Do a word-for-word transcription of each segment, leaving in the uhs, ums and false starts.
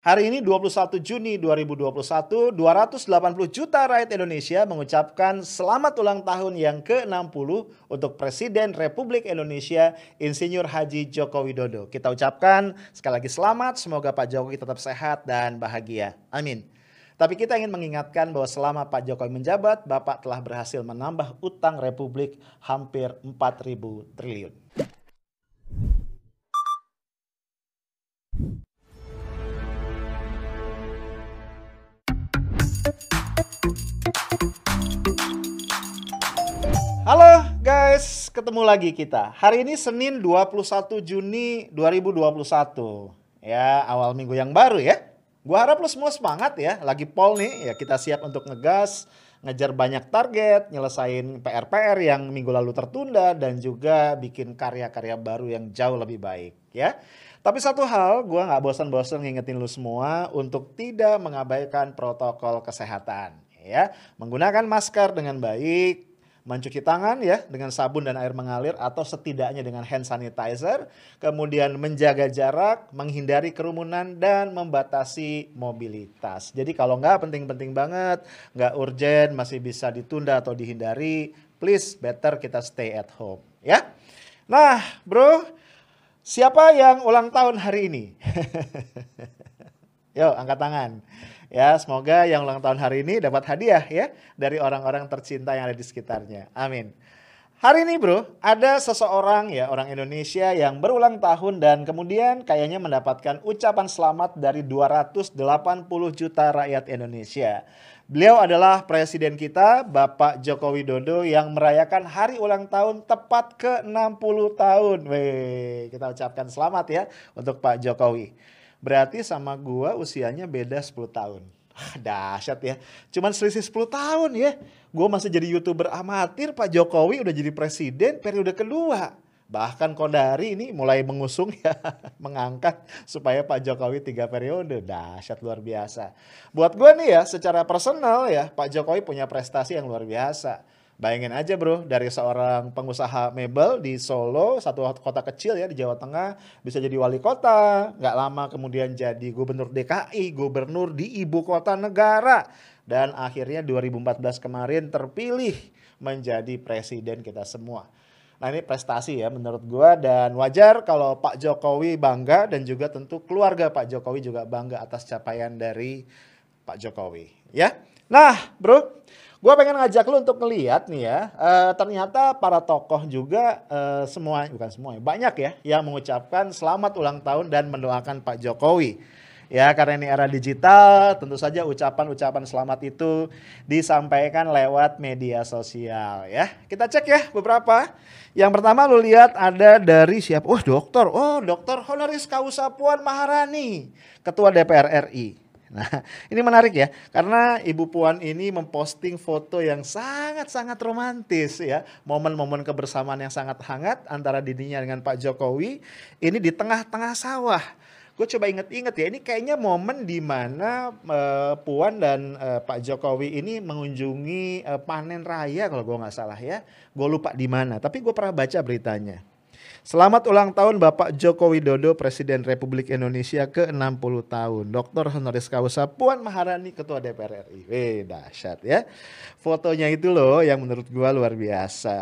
Hari ini dua puluh satu Juni dua ribu dua puluh satu, dua ratus delapan puluh juta rakyat Indonesia mengucapkan selamat ulang tahun yang ke enam puluh untuk Presiden Republik Indonesia Insinyur Haji Joko Widodo. Kita ucapkan sekali lagi selamat, semoga Pak Jokowi tetap sehat dan bahagia. Amin. Tapi kita ingin mengingatkan bahwa selama Pak Jokowi menjabat, Bapak telah berhasil menambah utang Republik hampir empat ribu triliun. Halo guys, ketemu lagi kita. Hari ini Senin dua puluh satu Juni dua ribu dua puluh satu. Ya, awal minggu yang baru ya. Gua harap lo semua semangat ya, lagi pol nih. Ya, kita siap untuk ngegas, ngejar banyak target, nyelesain P R-P R yang minggu lalu tertunda dan juga bikin karya-karya baru yang jauh lebih baik ya. Tapi satu hal, gue gak bosan-bosan ngingetin lu semua untuk tidak mengabaikan protokol kesehatan ya. Menggunakan masker dengan baik, mencuci tangan ya dengan sabun dan air mengalir atau setidaknya dengan hand sanitizer, kemudian menjaga jarak, menghindari kerumunan dan membatasi mobilitas. Jadi kalau nggak penting-penting banget, nggak urgent, masih bisa ditunda atau dihindari, please better kita stay at home ya. Nah bro, siapa yang ulang tahun hari ini? Yo, angkat tangan. Ya, semoga yang ulang tahun hari ini dapat hadiah ya dari orang-orang tercinta yang ada di sekitarnya. Amin. Hari ini bro, ada seseorang ya, orang Indonesia yang berulang tahun dan kemudian kayaknya mendapatkan ucapan selamat dari dua ratus delapan puluh juta rakyat Indonesia. Beliau adalah presiden kita, Bapak Joko Widodo, yang merayakan hari ulang tahun tepat ke enam puluh tahun. Weh, kita ucapkan selamat ya untuk Pak Jokowi. Berarti sama gua usianya beda sepuluh tahun. Dahsyat ya. Cuman selisih sepuluh tahun ya. Gue masih jadi YouTuber amatir, Pak Jokowi udah jadi presiden periode kedua. Bahkan Kodari ini mulai mengusung ya, mengangkat supaya Pak Jokowi tiga periode. Dahsyat, luar biasa. Buat gue nih ya, secara personal ya, Pak Jokowi punya prestasi yang luar biasa. Bayangin aja bro, dari seorang pengusaha mebel di Solo, satu kota kecil ya di Jawa Tengah, bisa jadi wali kota, nggak lama kemudian jadi gubernur D K I, gubernur di ibu kota negara. Dan akhirnya dua ribu empat belas kemarin terpilih menjadi presiden kita semua. Nah ini prestasi ya menurut gua, dan wajar kalau Pak Jokowi bangga dan juga tentu keluarga Pak Jokowi juga bangga atas capaian dari Pak Jokowi ya. Nah bro, gue pengen ngajak lu untuk ngeliat nih ya, e, ternyata para tokoh juga e, semua, bukan semuanya, banyak ya yang mengucapkan selamat ulang tahun dan mendoakan Pak Jokowi. Ya karena ini era digital, tentu saja ucapan-ucapan selamat itu disampaikan lewat media sosial ya. Kita cek ya beberapa. Yang pertama lu lihat ada dari siapa? Oh dokter, oh dokter honoris causa Puan Maharani, Ketua D P R R I. Nah ini menarik ya, karena Ibu Puan ini memposting foto yang sangat-sangat romantis ya. Momen-momen kebersamaan yang sangat hangat antara dirinya dengan Pak Jokowi. Ini di tengah-tengah sawah. Gue coba inget-inget ya, ini kayaknya momen dimana uh, Puan dan uh, Pak Jokowi ini mengunjungi uh, panen raya kalau gue gak salah ya. Gue lupa di mana, tapi gue pernah baca beritanya. Selamat ulang tahun Bapak Joko Widodo, Presiden Republik Indonesia ke enam puluh tahun. Doktor honoris causa Puan Maharani, Ketua D P R R I. Wih, dahsyat ya. Fotonya itu loh yang menurut gua luar biasa.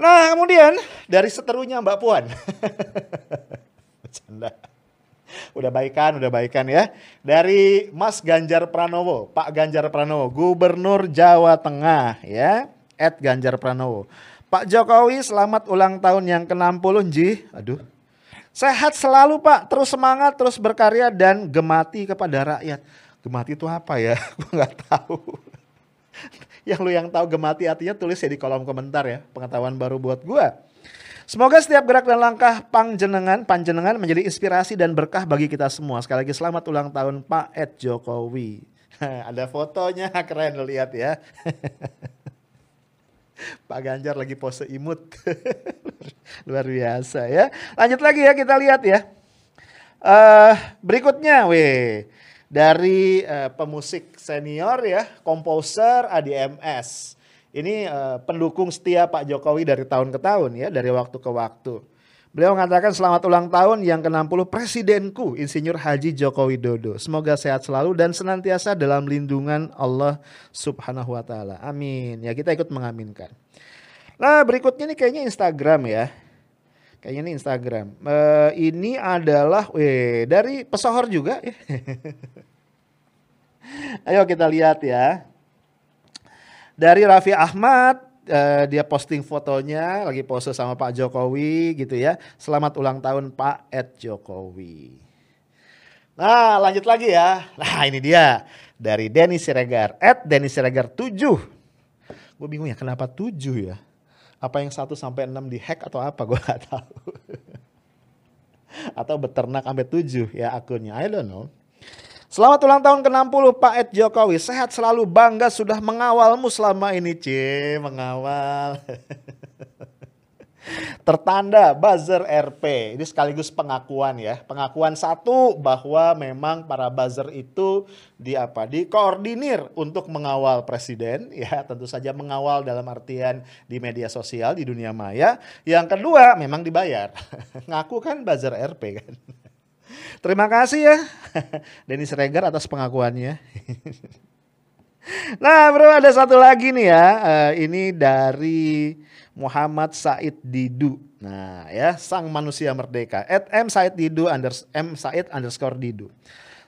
Nah, kemudian dari seterunya Mbak Puan. Bercanda. Udah baikan, udah baikan ya. Dari Mas Ganjar Pranowo, Pak Ganjar Pranowo, Gubernur Jawa Tengah ya. At Ganjar Pranowo. Pak Jokowi selamat ulang tahun yang ke enam puluh Nji. Aduh. Sehat selalu Pak, terus semangat, terus berkarya dan gemati kepada rakyat. Gemati itu apa ya? Gue nggak tahu. Yang lu yang tahu gemati artinya tulis ya di kolom komentar ya. Pengetahuan baru buat gua. Semoga setiap gerak dan langkah panjenengan, panjenengan menjadi inspirasi dan berkah bagi kita semua. Sekali lagi selamat ulang tahun Pak Ed Jokowi. Ada fotonya, keren lu lihat ya. Pak Ganjar lagi pose imut. Luar biasa ya. Lanjut lagi ya, kita lihat ya. Uh, berikutnya weh, dari uh, pemusik senior ya, komposer Adi M S. Ini uh, pendukung setia Pak Jokowi dari tahun ke tahun ya, dari waktu ke waktu. Beliau mengatakan selamat ulang tahun yang ke enam puluh Presidenku Insinyur Haji Joko Widodo. Semoga sehat selalu dan senantiasa dalam lindungan Allah Subhanahu wa taala. Amin. Ya, kita ikut mengaminkan. Nah, berikutnya ini kayaknya Instagram ya. Kayaknya ini Instagram. E, ini adalah eh dari pesohor juga. Ayo kita lihat ya. Dari Rafi Ahmad. Uh, dia posting fotonya lagi pose sama Pak Jokowi gitu ya. Selamat ulang tahun Pak Ed Jokowi. Nah, lanjut lagi ya. Nah, ini dia dari Denny Siregar. Ed Denny Siregar tujuh. Gue bingung ya kenapa tujuh ya. Apa yang satu sampai enam dihack atau apa gue gak tahu. Atau beternak sampai tujuh ya akunnya. I don't know. Selamat ulang tahun ke enam puluh Pak Ed Jokowi. Sehat selalu, bangga sudah mengawalmu selama ini. Cie, mengawal. Tertanda buzzer R P. Ini sekaligus pengakuan ya. Pengakuan satu bahwa memang para buzzer itu di apa? Dikoordinir untuk mengawal presiden ya, tentu saja mengawal dalam artian di media sosial, di dunia maya. Yang kedua, memang dibayar. Ngaku kan buzzer R P kan. Terima kasih ya Denny Siregar atas pengakuannya. Nah bro, ada satu lagi nih ya. uh, Ini dari Muhammad Said Didu. Nah ya, sang manusia merdeka. At M Said Didu under, M Said underscore Didu.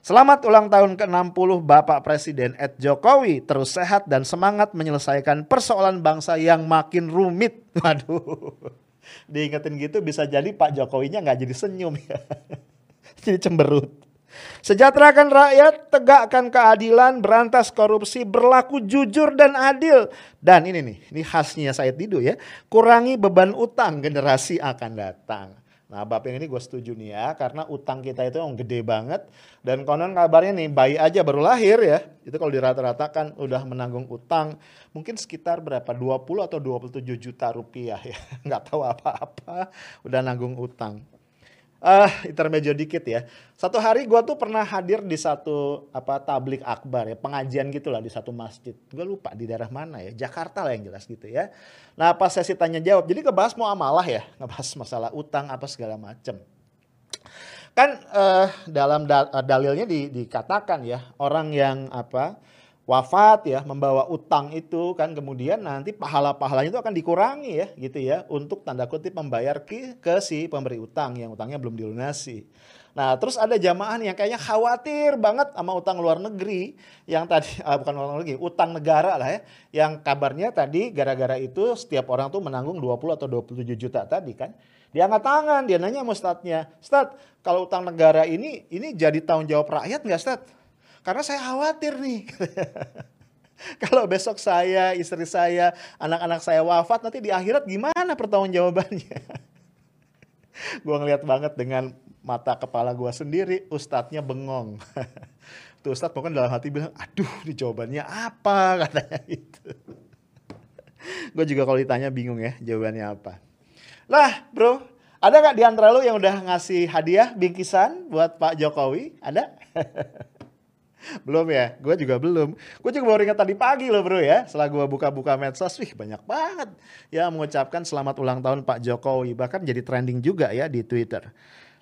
Selamat ulang tahun ke enam puluh Bapak Presiden Ed Jokowi. Terus sehat dan semangat menyelesaikan persoalan bangsa yang makin rumit. Waduh, diingetin gitu bisa jadi Pak Jokowinya nggak jadi senyum ya. Jadi cemberut. Sejahterakan rakyat, tegakkan keadilan, berantas korupsi, berlaku jujur dan adil. Dan ini nih, ini khasnya Said Didu ya. Kurangi beban utang generasi akan datang. Nah bab yang ini gue setuju nih ya, karena utang kita itu yang gede banget. Dan konon kabarnya nih bayi aja baru lahir ya. Itu kalau dirata-ratakan udah menanggung utang mungkin sekitar berapa dua puluh atau dua puluh tujuh juta rupiah ya. Nggak tahu apa-apa udah nanggung utang. Uh, intermedio dikit ya. Satu hari gue tuh pernah hadir di satu apa tablik akbar ya, pengajian gitulah di satu masjid. Gue lupa di daerah mana ya, Jakarta lah yang jelas gitu ya. Nah pas sesi tanya jawab, jadi ngebahas muamalah ya, ngebahas masalah utang apa segala macem. Kan uh, dalam da dalilnya di dikatakan ya, orang yang apa wafat ya membawa utang itu kan kemudian nanti pahala-pahalanya itu akan dikurangi ya gitu ya, untuk tanda kutip membayar ke, ke si pemberi utang yang utangnya belum dilunasi. Nah terus ada jamaah yang kayaknya khawatir banget sama utang luar negeri yang tadi ah, bukan luar negeri, utang negara lah ya, yang kabarnya tadi gara-gara itu setiap orang tuh menanggung dua puluh atau dua puluh tujuh juta tadi kan. Dia angkat tangan, dia nanya sama ustadznya, "Ustadz, kalau utang negara ini ini jadi tanggung jawab rakyat nggak, Ustadz? Karena saya khawatir nih, kalau besok saya, istri saya, anak-anak saya wafat, nanti di akhirat gimana pertanggungjawabannya?" Gue ngeliat banget dengan mata kepala gue sendiri, ustadznya bengong. Tuh ustadz mungkin dalam hati bilang, "Aduh, ini jawabannya apa?" katanya itu. Gue juga kalau ditanya bingung ya, jawabannya apa. Lah bro, ada gak di antara lo yang udah ngasih hadiah bingkisan buat Pak Jokowi? Ada? Belum ya, gue juga belum. Gue juga baru ingat tadi pagi loh bro ya, setelah gue buka-buka medsos, wih banyak banget ya mengucapkan selamat ulang tahun Pak Jokowi. Bahkan jadi trending juga ya di Twitter.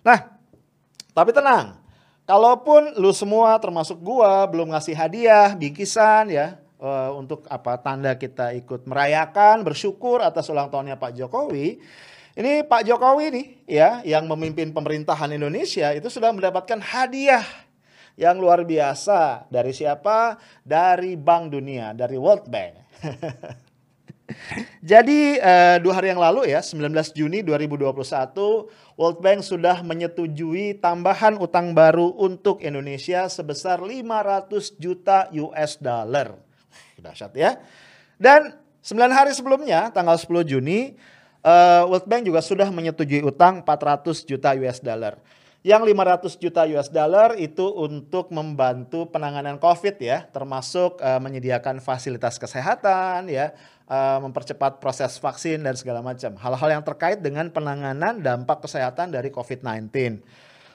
Nah, tapi tenang, kalaupun lu semua termasuk gue belum ngasih hadiah, bingkisan ya, uh, untuk apa tanda kita ikut merayakan, bersyukur atas ulang tahunnya Pak Jokowi. Ini Pak Jokowi nih ya, yang memimpin pemerintahan Indonesia itu sudah mendapatkan hadiah yang luar biasa. Dari siapa? Dari Bank Dunia, dari World Bank. Jadi eh, dua hari yang lalu ya, sembilan belas Juni dua ribu dua puluh satu, World Bank sudah menyetujui tambahan utang baru untuk Indonesia sebesar lima ratus juta U S dollar. Dahsyat ya. Dan sembilan hari sebelumnya, tanggal sepuluh Juni, eh, World Bank juga sudah menyetujui utang empat ratus juta U S dollar. Yang lima ratus juta U S dollar itu untuk membantu penanganan COVID ya, termasuk uh, menyediakan fasilitas kesehatan ya, uh, mempercepat proses vaksin dan segala macam. Hal-hal yang terkait dengan penanganan dampak kesehatan dari COVID sembilan belas.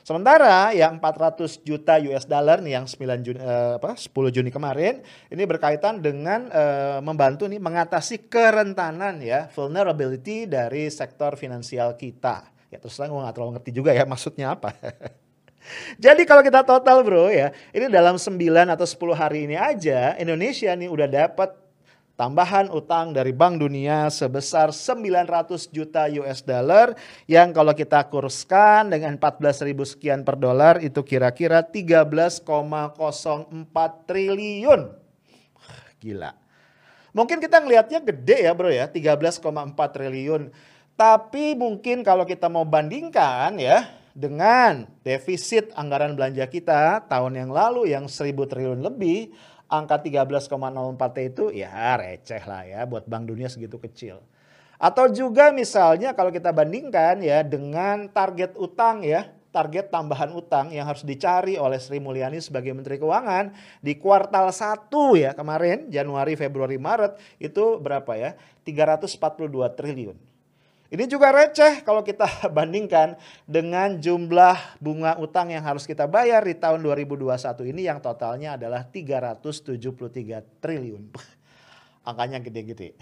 Sementara yang empat ratus juta U S dollar nih yang sembilan Juni, uh, apa, sepuluh Juni kemarin, ini berkaitan dengan uh, membantu nih mengatasi kerentanan ya, vulnerability dari sektor finansial kita. Ya terus terang gue gak terlalu ngerti juga ya maksudnya apa. Jadi kalau kita total bro ya, ini dalam sembilan atau sepuluh hari ini aja Indonesia nih udah dapat tambahan utang dari Bank Dunia sebesar sembilan ratus juta U S dollar yang kalau kita kurskan dengan empat belas ribu sekian per dolar itu kira-kira tiga belas koma nol empat triliun. Gila. Mungkin kita ngelihatnya gede ya bro ya, tiga belas koma empat triliun. Tapi mungkin kalau kita mau bandingkan ya dengan defisit anggaran belanja kita tahun yang lalu yang seribu triliun lebih, angka tiga belas koma nol empat itu ya receh lah ya buat Bank Dunia segitu kecil. Atau juga misalnya kalau kita bandingkan ya dengan target utang ya, target tambahan utang yang harus dicari oleh Sri Mulyani sebagai Menteri Keuangan di kuartal satu ya kemarin, Januari, Februari, Maret itu berapa ya? tiga ratus empat puluh dua triliun. Ini juga receh kalau kita bandingkan dengan jumlah bunga utang yang harus kita bayar di tahun dua ribu dua puluh satu ini yang totalnya adalah tiga ratus tujuh puluh tiga triliun. Angkanya gede-gede.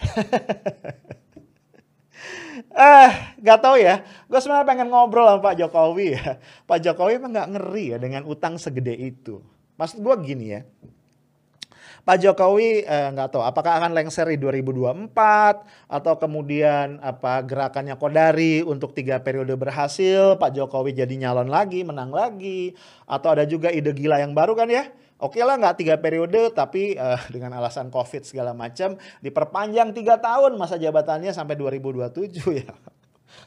Ah, gak tau ya, gue sebenarnya pengen ngobrol sama Pak Jokowi ya. Pak Jokowi emang gak ngeri ya dengan utang segede itu. Maksud gue gini ya. Pak Jokowi nggak eh, tahu apakah akan lengser di dua ribu dua puluh empat atau kemudian apa gerakannya Kodari untuk tiga periode berhasil Pak Jokowi jadi nyalon lagi, menang lagi, atau ada juga ide gila yang baru kan ya. Oke lah nggak tiga periode tapi eh, dengan alasan COVID segala macam diperpanjang tiga tahun masa jabatannya sampai dua ribu dua puluh tujuh ya.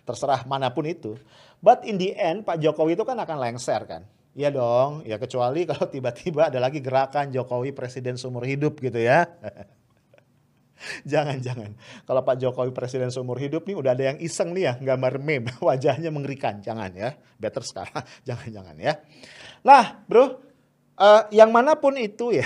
Terserah manapun itu. But in the end Pak Jokowi itu kan akan lengser kan. Iya dong, ya kecuali kalau tiba-tiba ada lagi gerakan Jokowi presiden seumur hidup gitu ya. Jangan-jangan. Kalau Pak Jokowi presiden seumur hidup nih udah ada yang iseng nih ya, gambar meme, wajahnya mengerikan. Jangan ya, better sekarang. Jangan-jangan ya. Lah bro, uh, yang manapun itu ya.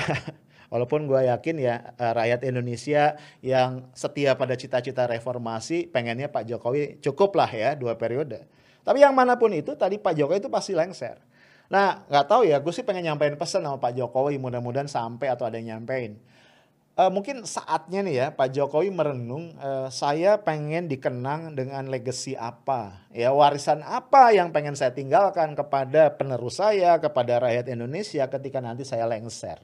Walaupun gue yakin ya rakyat Indonesia yang setia pada cita-cita reformasi pengennya Pak Jokowi cukup lah ya dua periode. Tapi yang manapun itu tadi Pak Jokowi itu pasti lengser. Nah nggak tahu ya, gue sih pengen nyampein pesan sama Pak Jokowi, mudah-mudahan sampai atau ada yang nyampein. E, mungkin saatnya nih ya Pak Jokowi merenung, e, saya pengen dikenang dengan legacy apa. Ya warisan apa yang pengen saya tinggalkan kepada penerus saya, kepada rakyat Indonesia ketika nanti saya lengser.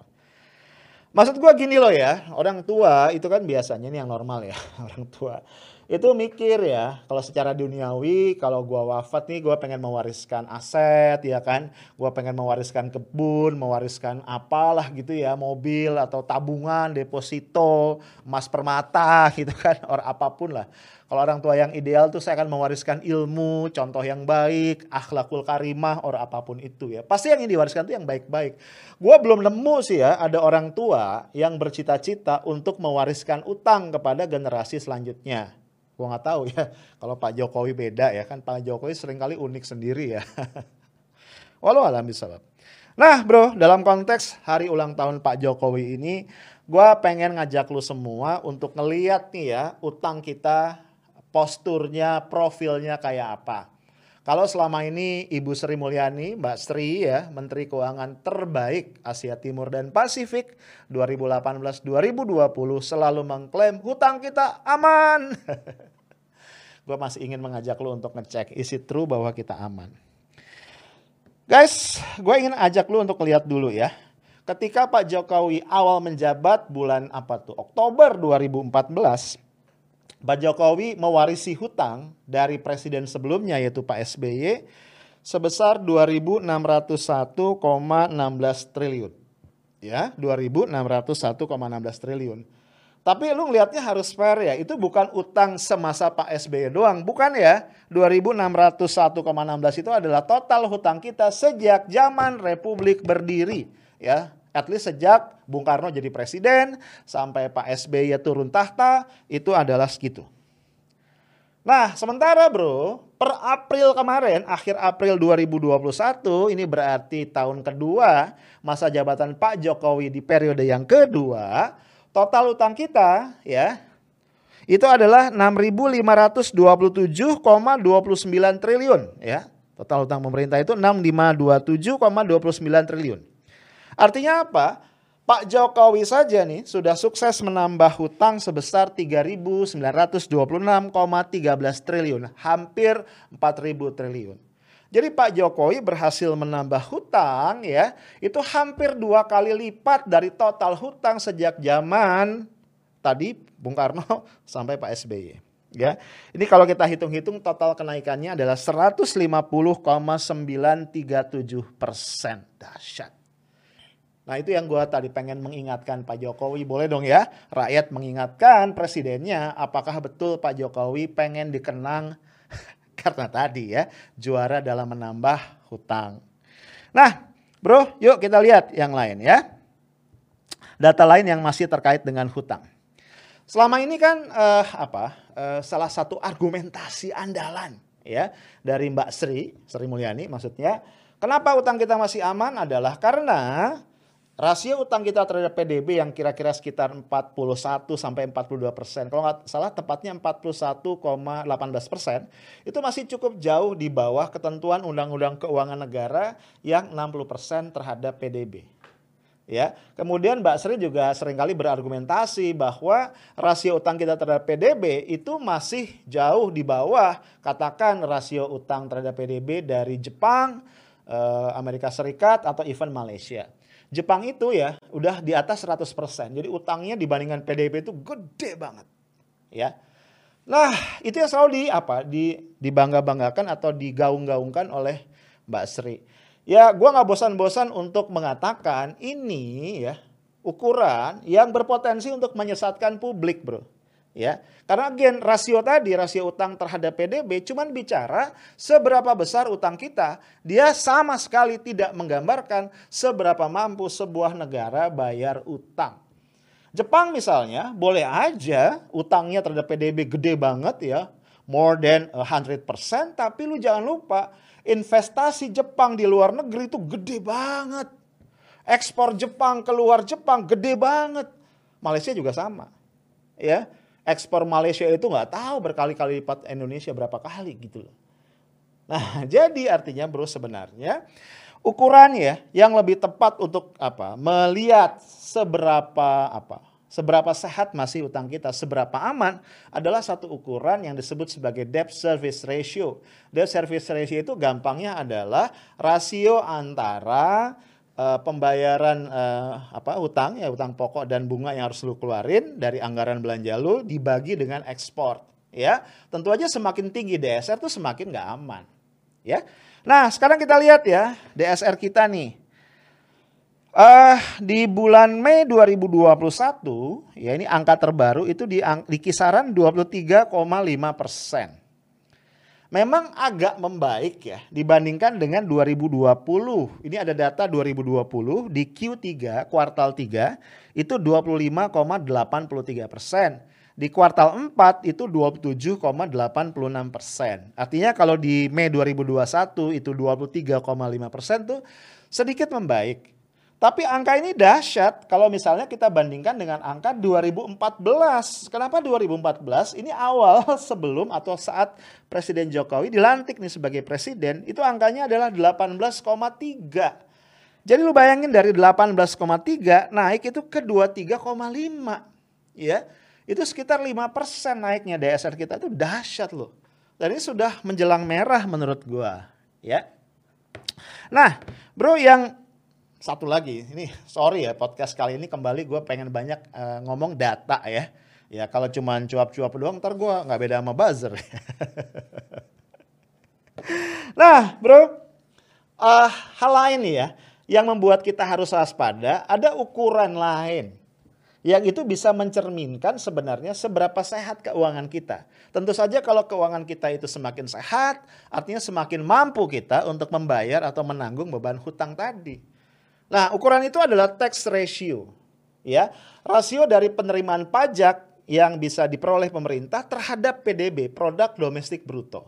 Maksud gue gini loh ya, orang tua itu kan biasanya nih yang normal ya, orang tua. Itu mikir ya, kalau secara duniawi, kalau gua wafat nih gua pengen mewariskan aset ya kan. Gua pengen mewariskan kebun, mewariskan apalah gitu ya, mobil atau tabungan, deposito, emas permata gitu kan, or apapun lah. Kalau orang tua yang ideal tuh saya akan mewariskan ilmu, contoh yang baik, akhlakul karimah, or apapun itu ya. Pasti yang diwariskan tuh yang baik-baik. Gua belum nemu sih ya ada orang tua yang bercita-cita untuk mewariskan utang kepada generasi selanjutnya. Gue nggak tahu ya, kalau Pak Jokowi beda ya kan, Pak Jokowi seringkali unik sendiri ya. Walau alam bisawab. Nah bro, dalam konteks hari ulang tahun Pak Jokowi ini, gue pengen ngajak lu semua untuk ngeliat nih ya, utang kita, posturnya, profilnya kayak apa. Kalau selama ini Ibu Sri Mulyani, Mbak Sri ya, Menteri Keuangan terbaik Asia Timur dan Pasifik dua ribu delapan belas dua ribu dua puluh selalu mengklaim hutang kita aman. Gue masih ingin mengajak lo untuk ngecek, is it true bahwa kita aman. Guys, gue ingin ajak lo untuk lihat dulu ya. Ketika Pak Jokowi awal menjabat bulan apa tuh? Oktober dua ribu empat belas. Pak Jokowi mewarisi hutang dari presiden sebelumnya yaitu Pak S B Y sebesar dua ribu enam ratus satu koma satu enam triliun. Ya, dua ribu enam ratus satu koma satu enam triliun. Tapi lu ngelihatnya harus fair ya, itu bukan utang semasa Pak S B Y doang, bukan ya. dua ribu enam ratus satu koma satu enam itu adalah total hutang kita sejak zaman Republik berdiri, ya. At least sejak Bung Karno jadi presiden sampai Pak S B Y turun tahta itu adalah segitu. Nah sementara bro per April kemarin, akhir April dua ribu dua puluh satu ini berarti tahun kedua masa jabatan Pak Jokowi di periode yang kedua, total utang kita ya itu adalah enam ribu lima ratus dua puluh tujuh koma dua sembilan triliun ya. Total utang pemerintah itu enam ribu lima ratus dua puluh tujuh koma dua sembilan triliun. Artinya apa? Pak Jokowi saja nih sudah sukses menambah hutang sebesar tiga ribu sembilan ratus dua puluh enam koma satu tiga triliun, hampir empat ribu triliun. Jadi Pak Jokowi berhasil menambah hutang ya, itu hampir dua kali lipat dari total hutang sejak zaman tadi Bung Karno sampai Pak S B Y. Ya, ini kalau kita hitung-hitung total kenaikannya adalah seratus lima puluh koma sembilan tiga tujuh persen. Dahsyat. Nah itu yang gue tadi pengen mengingatkan Pak Jokowi, boleh dong ya rakyat mengingatkan presidennya apakah betul Pak Jokowi pengen dikenang karena tadi ya juara dalam menambah hutang. Nah bro, yuk kita lihat yang lain ya, data lain yang masih terkait dengan hutang. Selama ini kan eh, apa eh, salah satu argumentasi andalan ya dari Mbak Sri, Sri Mulyani maksudnya, kenapa utang kita masih aman adalah karena rasio utang kita terhadap P D B yang kira-kira sekitar empat puluh satu sampai empat puluh dua persen. Kalau nggak salah tepatnya empat puluh satu koma satu delapan persen. Itu masih cukup jauh di bawah ketentuan Undang-Undang Keuangan Negara yang enam puluh persen terhadap P D B. Ya. Kemudian Mbak Sri juga seringkali berargumentasi bahwa rasio utang kita terhadap P D B itu masih jauh di bawah. Katakan rasio utang terhadap P D B dari Jepang, Amerika Serikat, atau even Malaysia. Jepang itu ya udah di atas seratus persen. Jadi utangnya dibandingkan P D B itu gede banget. Ya. Nah, itu yang selalu di apa? Di dibangga-banggakan atau digaung-gaungkan oleh Mbak Sri. Ya, gua nggak bosan-bosan untuk mengatakan ini ya ukuran yang berpotensi untuk menyesatkan publik, Bro. Ya, karena gen rasio tadi, rasio utang terhadap P D B cuman bicara seberapa besar utang kita. Dia sama sekali tidak menggambarkan seberapa mampu sebuah negara bayar utang. Jepang misalnya boleh aja utangnya terhadap P D B gede banget ya, more than one hundred percent, tapi lu jangan lupa investasi Jepang di luar negeri itu gede banget. Ekspor Jepang keluar Jepang gede banget. Malaysia juga sama. Ya. Ekspor Malaysia itu nggak tahu berkali-kali lipat Indonesia berapa kali gitu loh. Nah jadi artinya bro sebenarnya ukurannya yang lebih tepat untuk apa melihat seberapa apa seberapa sehat masih utang kita, seberapa aman adalah satu ukuran yang disebut sebagai debt service ratio. Debt service ratio itu gampangnya adalah rasio antara Uh, pembayaran uh, apa utang ya utang pokok dan bunga yang harus lu keluarin dari anggaran belanja lu dibagi dengan ekspor ya. Tentu aja semakin tinggi D S R tuh semakin nggak aman ya. Nah sekarang kita lihat ya D S R kita nih uh, di bulan Mei dua ribu dua puluh satu ya, ini angka terbaru itu di, di kisaran dua puluh tiga koma lima persen. Memang agak membaik ya dibandingkan dengan dua ribu dua puluh. Ini ada data dua ribu dua puluh di Q tiga, kuartal tiga itu dua puluh lima koma delapan tiga persen. Di kuartal empat itu dua puluh tujuh koma delapan enam persen. Artinya kalau di Mei dua ribu dua puluh satu itu dua puluh tiga koma lima persen tuh sedikit membaik. Tapi angka ini dahsyat kalau misalnya kita bandingkan dengan angka dua ribu empat belas. Kenapa dua ribu empat belas? Ini awal sebelum atau saat Presiden Jokowi dilantik nih sebagai presiden, itu angkanya adalah delapan belas koma tiga. Jadi lu bayangin dari delapan belas koma tiga naik itu ke dua puluh tiga koma lima. Ya. Itu sekitar lima persen naiknya D S R kita, itu dahsyat loh. Dan ini sudah menjelang merah menurut gua, ya. Nah, bro yang satu lagi, ini sorry ya podcast kali ini kembali gue pengen banyak uh, ngomong data ya. Ya kalau cuman cuap-cuap doang ntar gue gak beda sama buzzer. Nah bro, uh, hal lain ya yang membuat kita harus waspada, ada ukuran lain yang itu bisa mencerminkan sebenarnya seberapa sehat keuangan kita. Tentu saja kalau keuangan kita itu semakin sehat, artinya semakin mampu kita untuk membayar atau menanggung beban hutang tadi. Nah, ukuran itu adalah tax ratio, ya. Rasio dari penerimaan pajak yang bisa diperoleh pemerintah terhadap P D B, produk domestik bruto.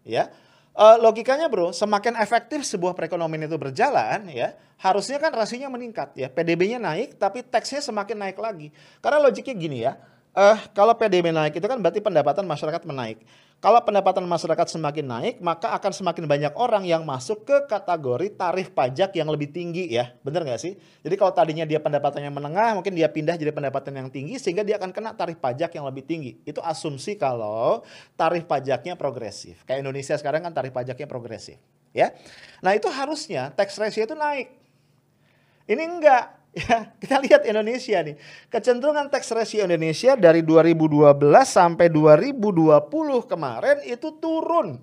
Ya. E, logikanya, Bro, semakin efektif sebuah perekonomian itu berjalan, ya, harusnya kan rasionya meningkat ya. P D B-nya naik tapi tax-nya semakin naik lagi. Karena logiknya gini ya. eh, kalau P D B naik itu kan berarti pendapatan masyarakat menaik. Kalau pendapatan masyarakat semakin naik, maka akan semakin banyak orang yang masuk ke kategori tarif pajak yang lebih tinggi ya. Bener nggak sih? Jadi kalau tadinya dia pendapatannya menengah, mungkin dia pindah jadi pendapatan yang tinggi, sehingga dia akan kena tarif pajak yang lebih tinggi. Itu asumsi kalau tarif pajaknya progresif. Kayak Indonesia sekarang kan tarif pajaknya progresif. Ya, nah itu harusnya tax ratio itu naik. Ini enggak. Ya, kita lihat Indonesia nih. Kecenderungan tax ratio Indonesia dari dua ribu dua belas sampai dua ribu dua puluh kemarin itu turun.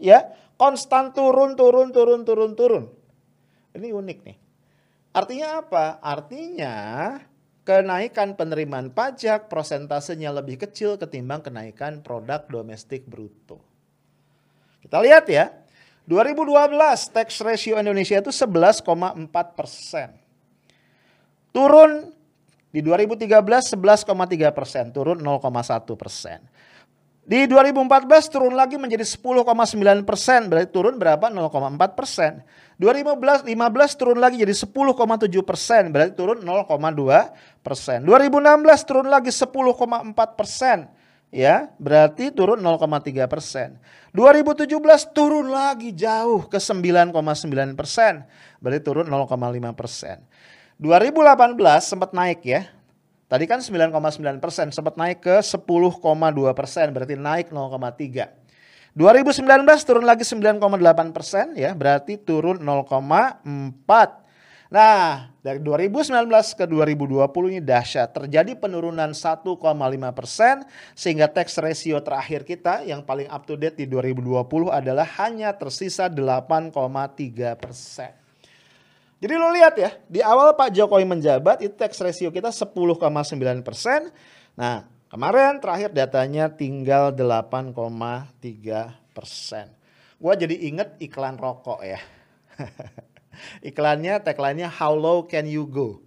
Ya, konstan turun, turun, turun, turun, turun. Ini unik nih. Artinya apa? Artinya kenaikan penerimaan pajak prosentasenya lebih kecil ketimbang kenaikan produk domestik bruto. Kita lihat ya. dua ribu dua belas tax ratio Indonesia itu sebelas koma empat persen. Turun di dua ribu tiga belas sebelas koma tiga persen, turun nol koma satu persen. Di dua ribu empat belas turun lagi menjadi sepuluh koma sembilan persen, berarti turun berapa? nol koma empat persen. dua ribu lima belas turun lagi jadi sepuluh koma tujuh persen, berarti turun nol koma dua persen. dua ribu enam belas turun lagi sepuluh koma empat persen. Ya, berarti turun nol koma tiga persen. dua ribu tujuh belas turun lagi jauh ke sembilan koma sembilan persen, berarti turun nol koma lima persen. dua ribu delapan belas sempat naik ya. Tadi kan sembilan koma sembilan persen, sempat naik ke sepuluh koma dua persen, berarti naik nol koma tiga. dua ribu sembilan belas turun lagi sembilan koma delapan persen ya, berarti turun nol koma empat. Nah, dari dua ribu sembilan belas ke dua ribu dua puluh ini dahsyat, terjadi penurunan satu koma lima persen sehingga tax ratio terakhir kita yang paling up to date di dua ribu dua puluh adalah hanya tersisa delapan koma tiga persen. Jadi lo lihat ya, di awal Pak Jokowi menjabat itu tax ratio kita sepuluh koma sembilan persen. Nah, kemarin terakhir datanya tinggal delapan koma tiga persen. Gua jadi inget iklan rokok ya. Iklannya, tagline-nya how low can you go?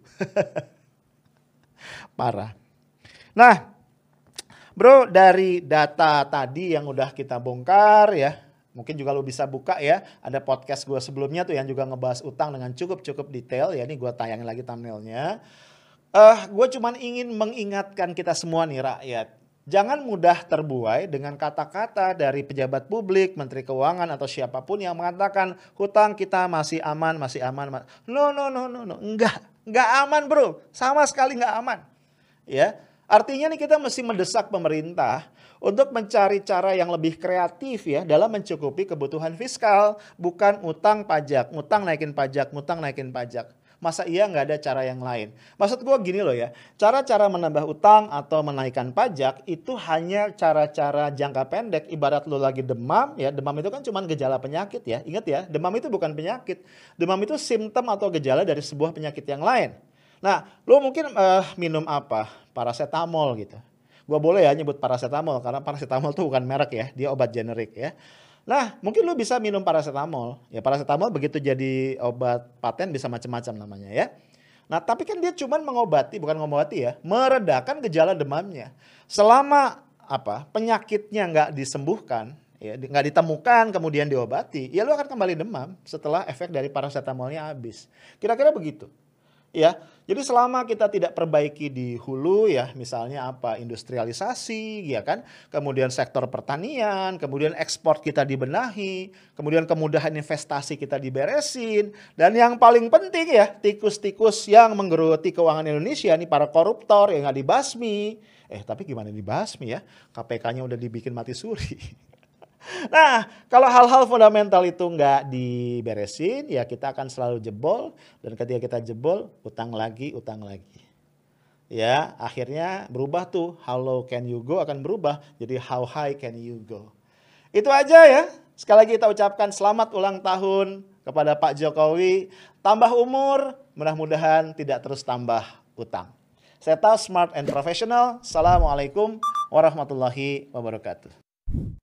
Parah. Nah, bro, dari data tadi yang udah kita bongkar ya, mungkin juga lu bisa buka ya, ada podcast gue sebelumnya tuh yang juga ngebahas utang dengan cukup-cukup detail ya, ini gue tayangin lagi thumbnailnya. Uh, gue cuman ingin mengingatkan kita semua nih rakyat. Jangan mudah terbuai dengan kata-kata dari pejabat publik, menteri keuangan atau siapapun yang mengatakan hutang kita masih aman, masih aman. No, no, no, no, no. Enggak, enggak aman bro. Sama sekali enggak aman. Ya, artinya nih kita mesti mendesak pemerintah untuk mencari cara yang lebih kreatif ya dalam mencukupi kebutuhan fiskal. Bukan utang pajak, utang naikin pajak, utang naikin pajak. Masa iya nggak ada cara yang lain? Maksud gue gini loh ya, cara-cara menambah utang atau menaikkan pajak itu hanya cara-cara jangka pendek. Ibarat lo lagi demam, ya demam itu kan cuma gejala penyakit ya. Ingat ya, demam itu bukan penyakit. Demam itu simptom atau gejala dari sebuah penyakit yang lain. Nah, lo mungkin uh, minum apa? Paracetamol gitu. Gue boleh ya nyebut paracetamol karena paracetamol itu bukan merek ya, dia obat generik ya. Nah, mungkin lu bisa minum paracetamol. Ya, paracetamol begitu jadi obat paten bisa macam-macam namanya ya. Nah, tapi kan dia cuma mengobati, bukan mengobati ya, meredakan gejala demamnya. Selama apa penyakitnya nggak disembuhkan, ya nggak ditemukan kemudian diobati, ya lu akan kembali demam setelah efek dari paracetamolnya habis. Kira-kira begitu. Ya, jadi selama kita tidak perbaiki di hulu ya, misalnya apa industrialisasi, ya kan, kemudian sektor pertanian, kemudian ekspor kita dibenahi, kemudian kemudahan investasi kita diberesin, dan yang paling penting ya tikus-tikus yang menggeroti keuangan Indonesia nih para koruptor yang nggak dibasmi, eh tapi gimana dibasmi ya, K P K-nya udah dibikin mati suri. Nah, kalau hal-hal fundamental itu nggak diberesin, ya kita akan selalu jebol. Dan ketika kita jebol, utang lagi, utang lagi. Ya, akhirnya berubah tuh, how low can you go akan berubah jadi how high can you go. Itu aja ya. Sekali lagi kita ucapkan selamat ulang tahun kepada Pak Jokowi. Tambah umur, mudah-mudahan tidak terus tambah utang. Saya tahu smart and professional. Assalamualaikum warahmatullahi wabarakatuh.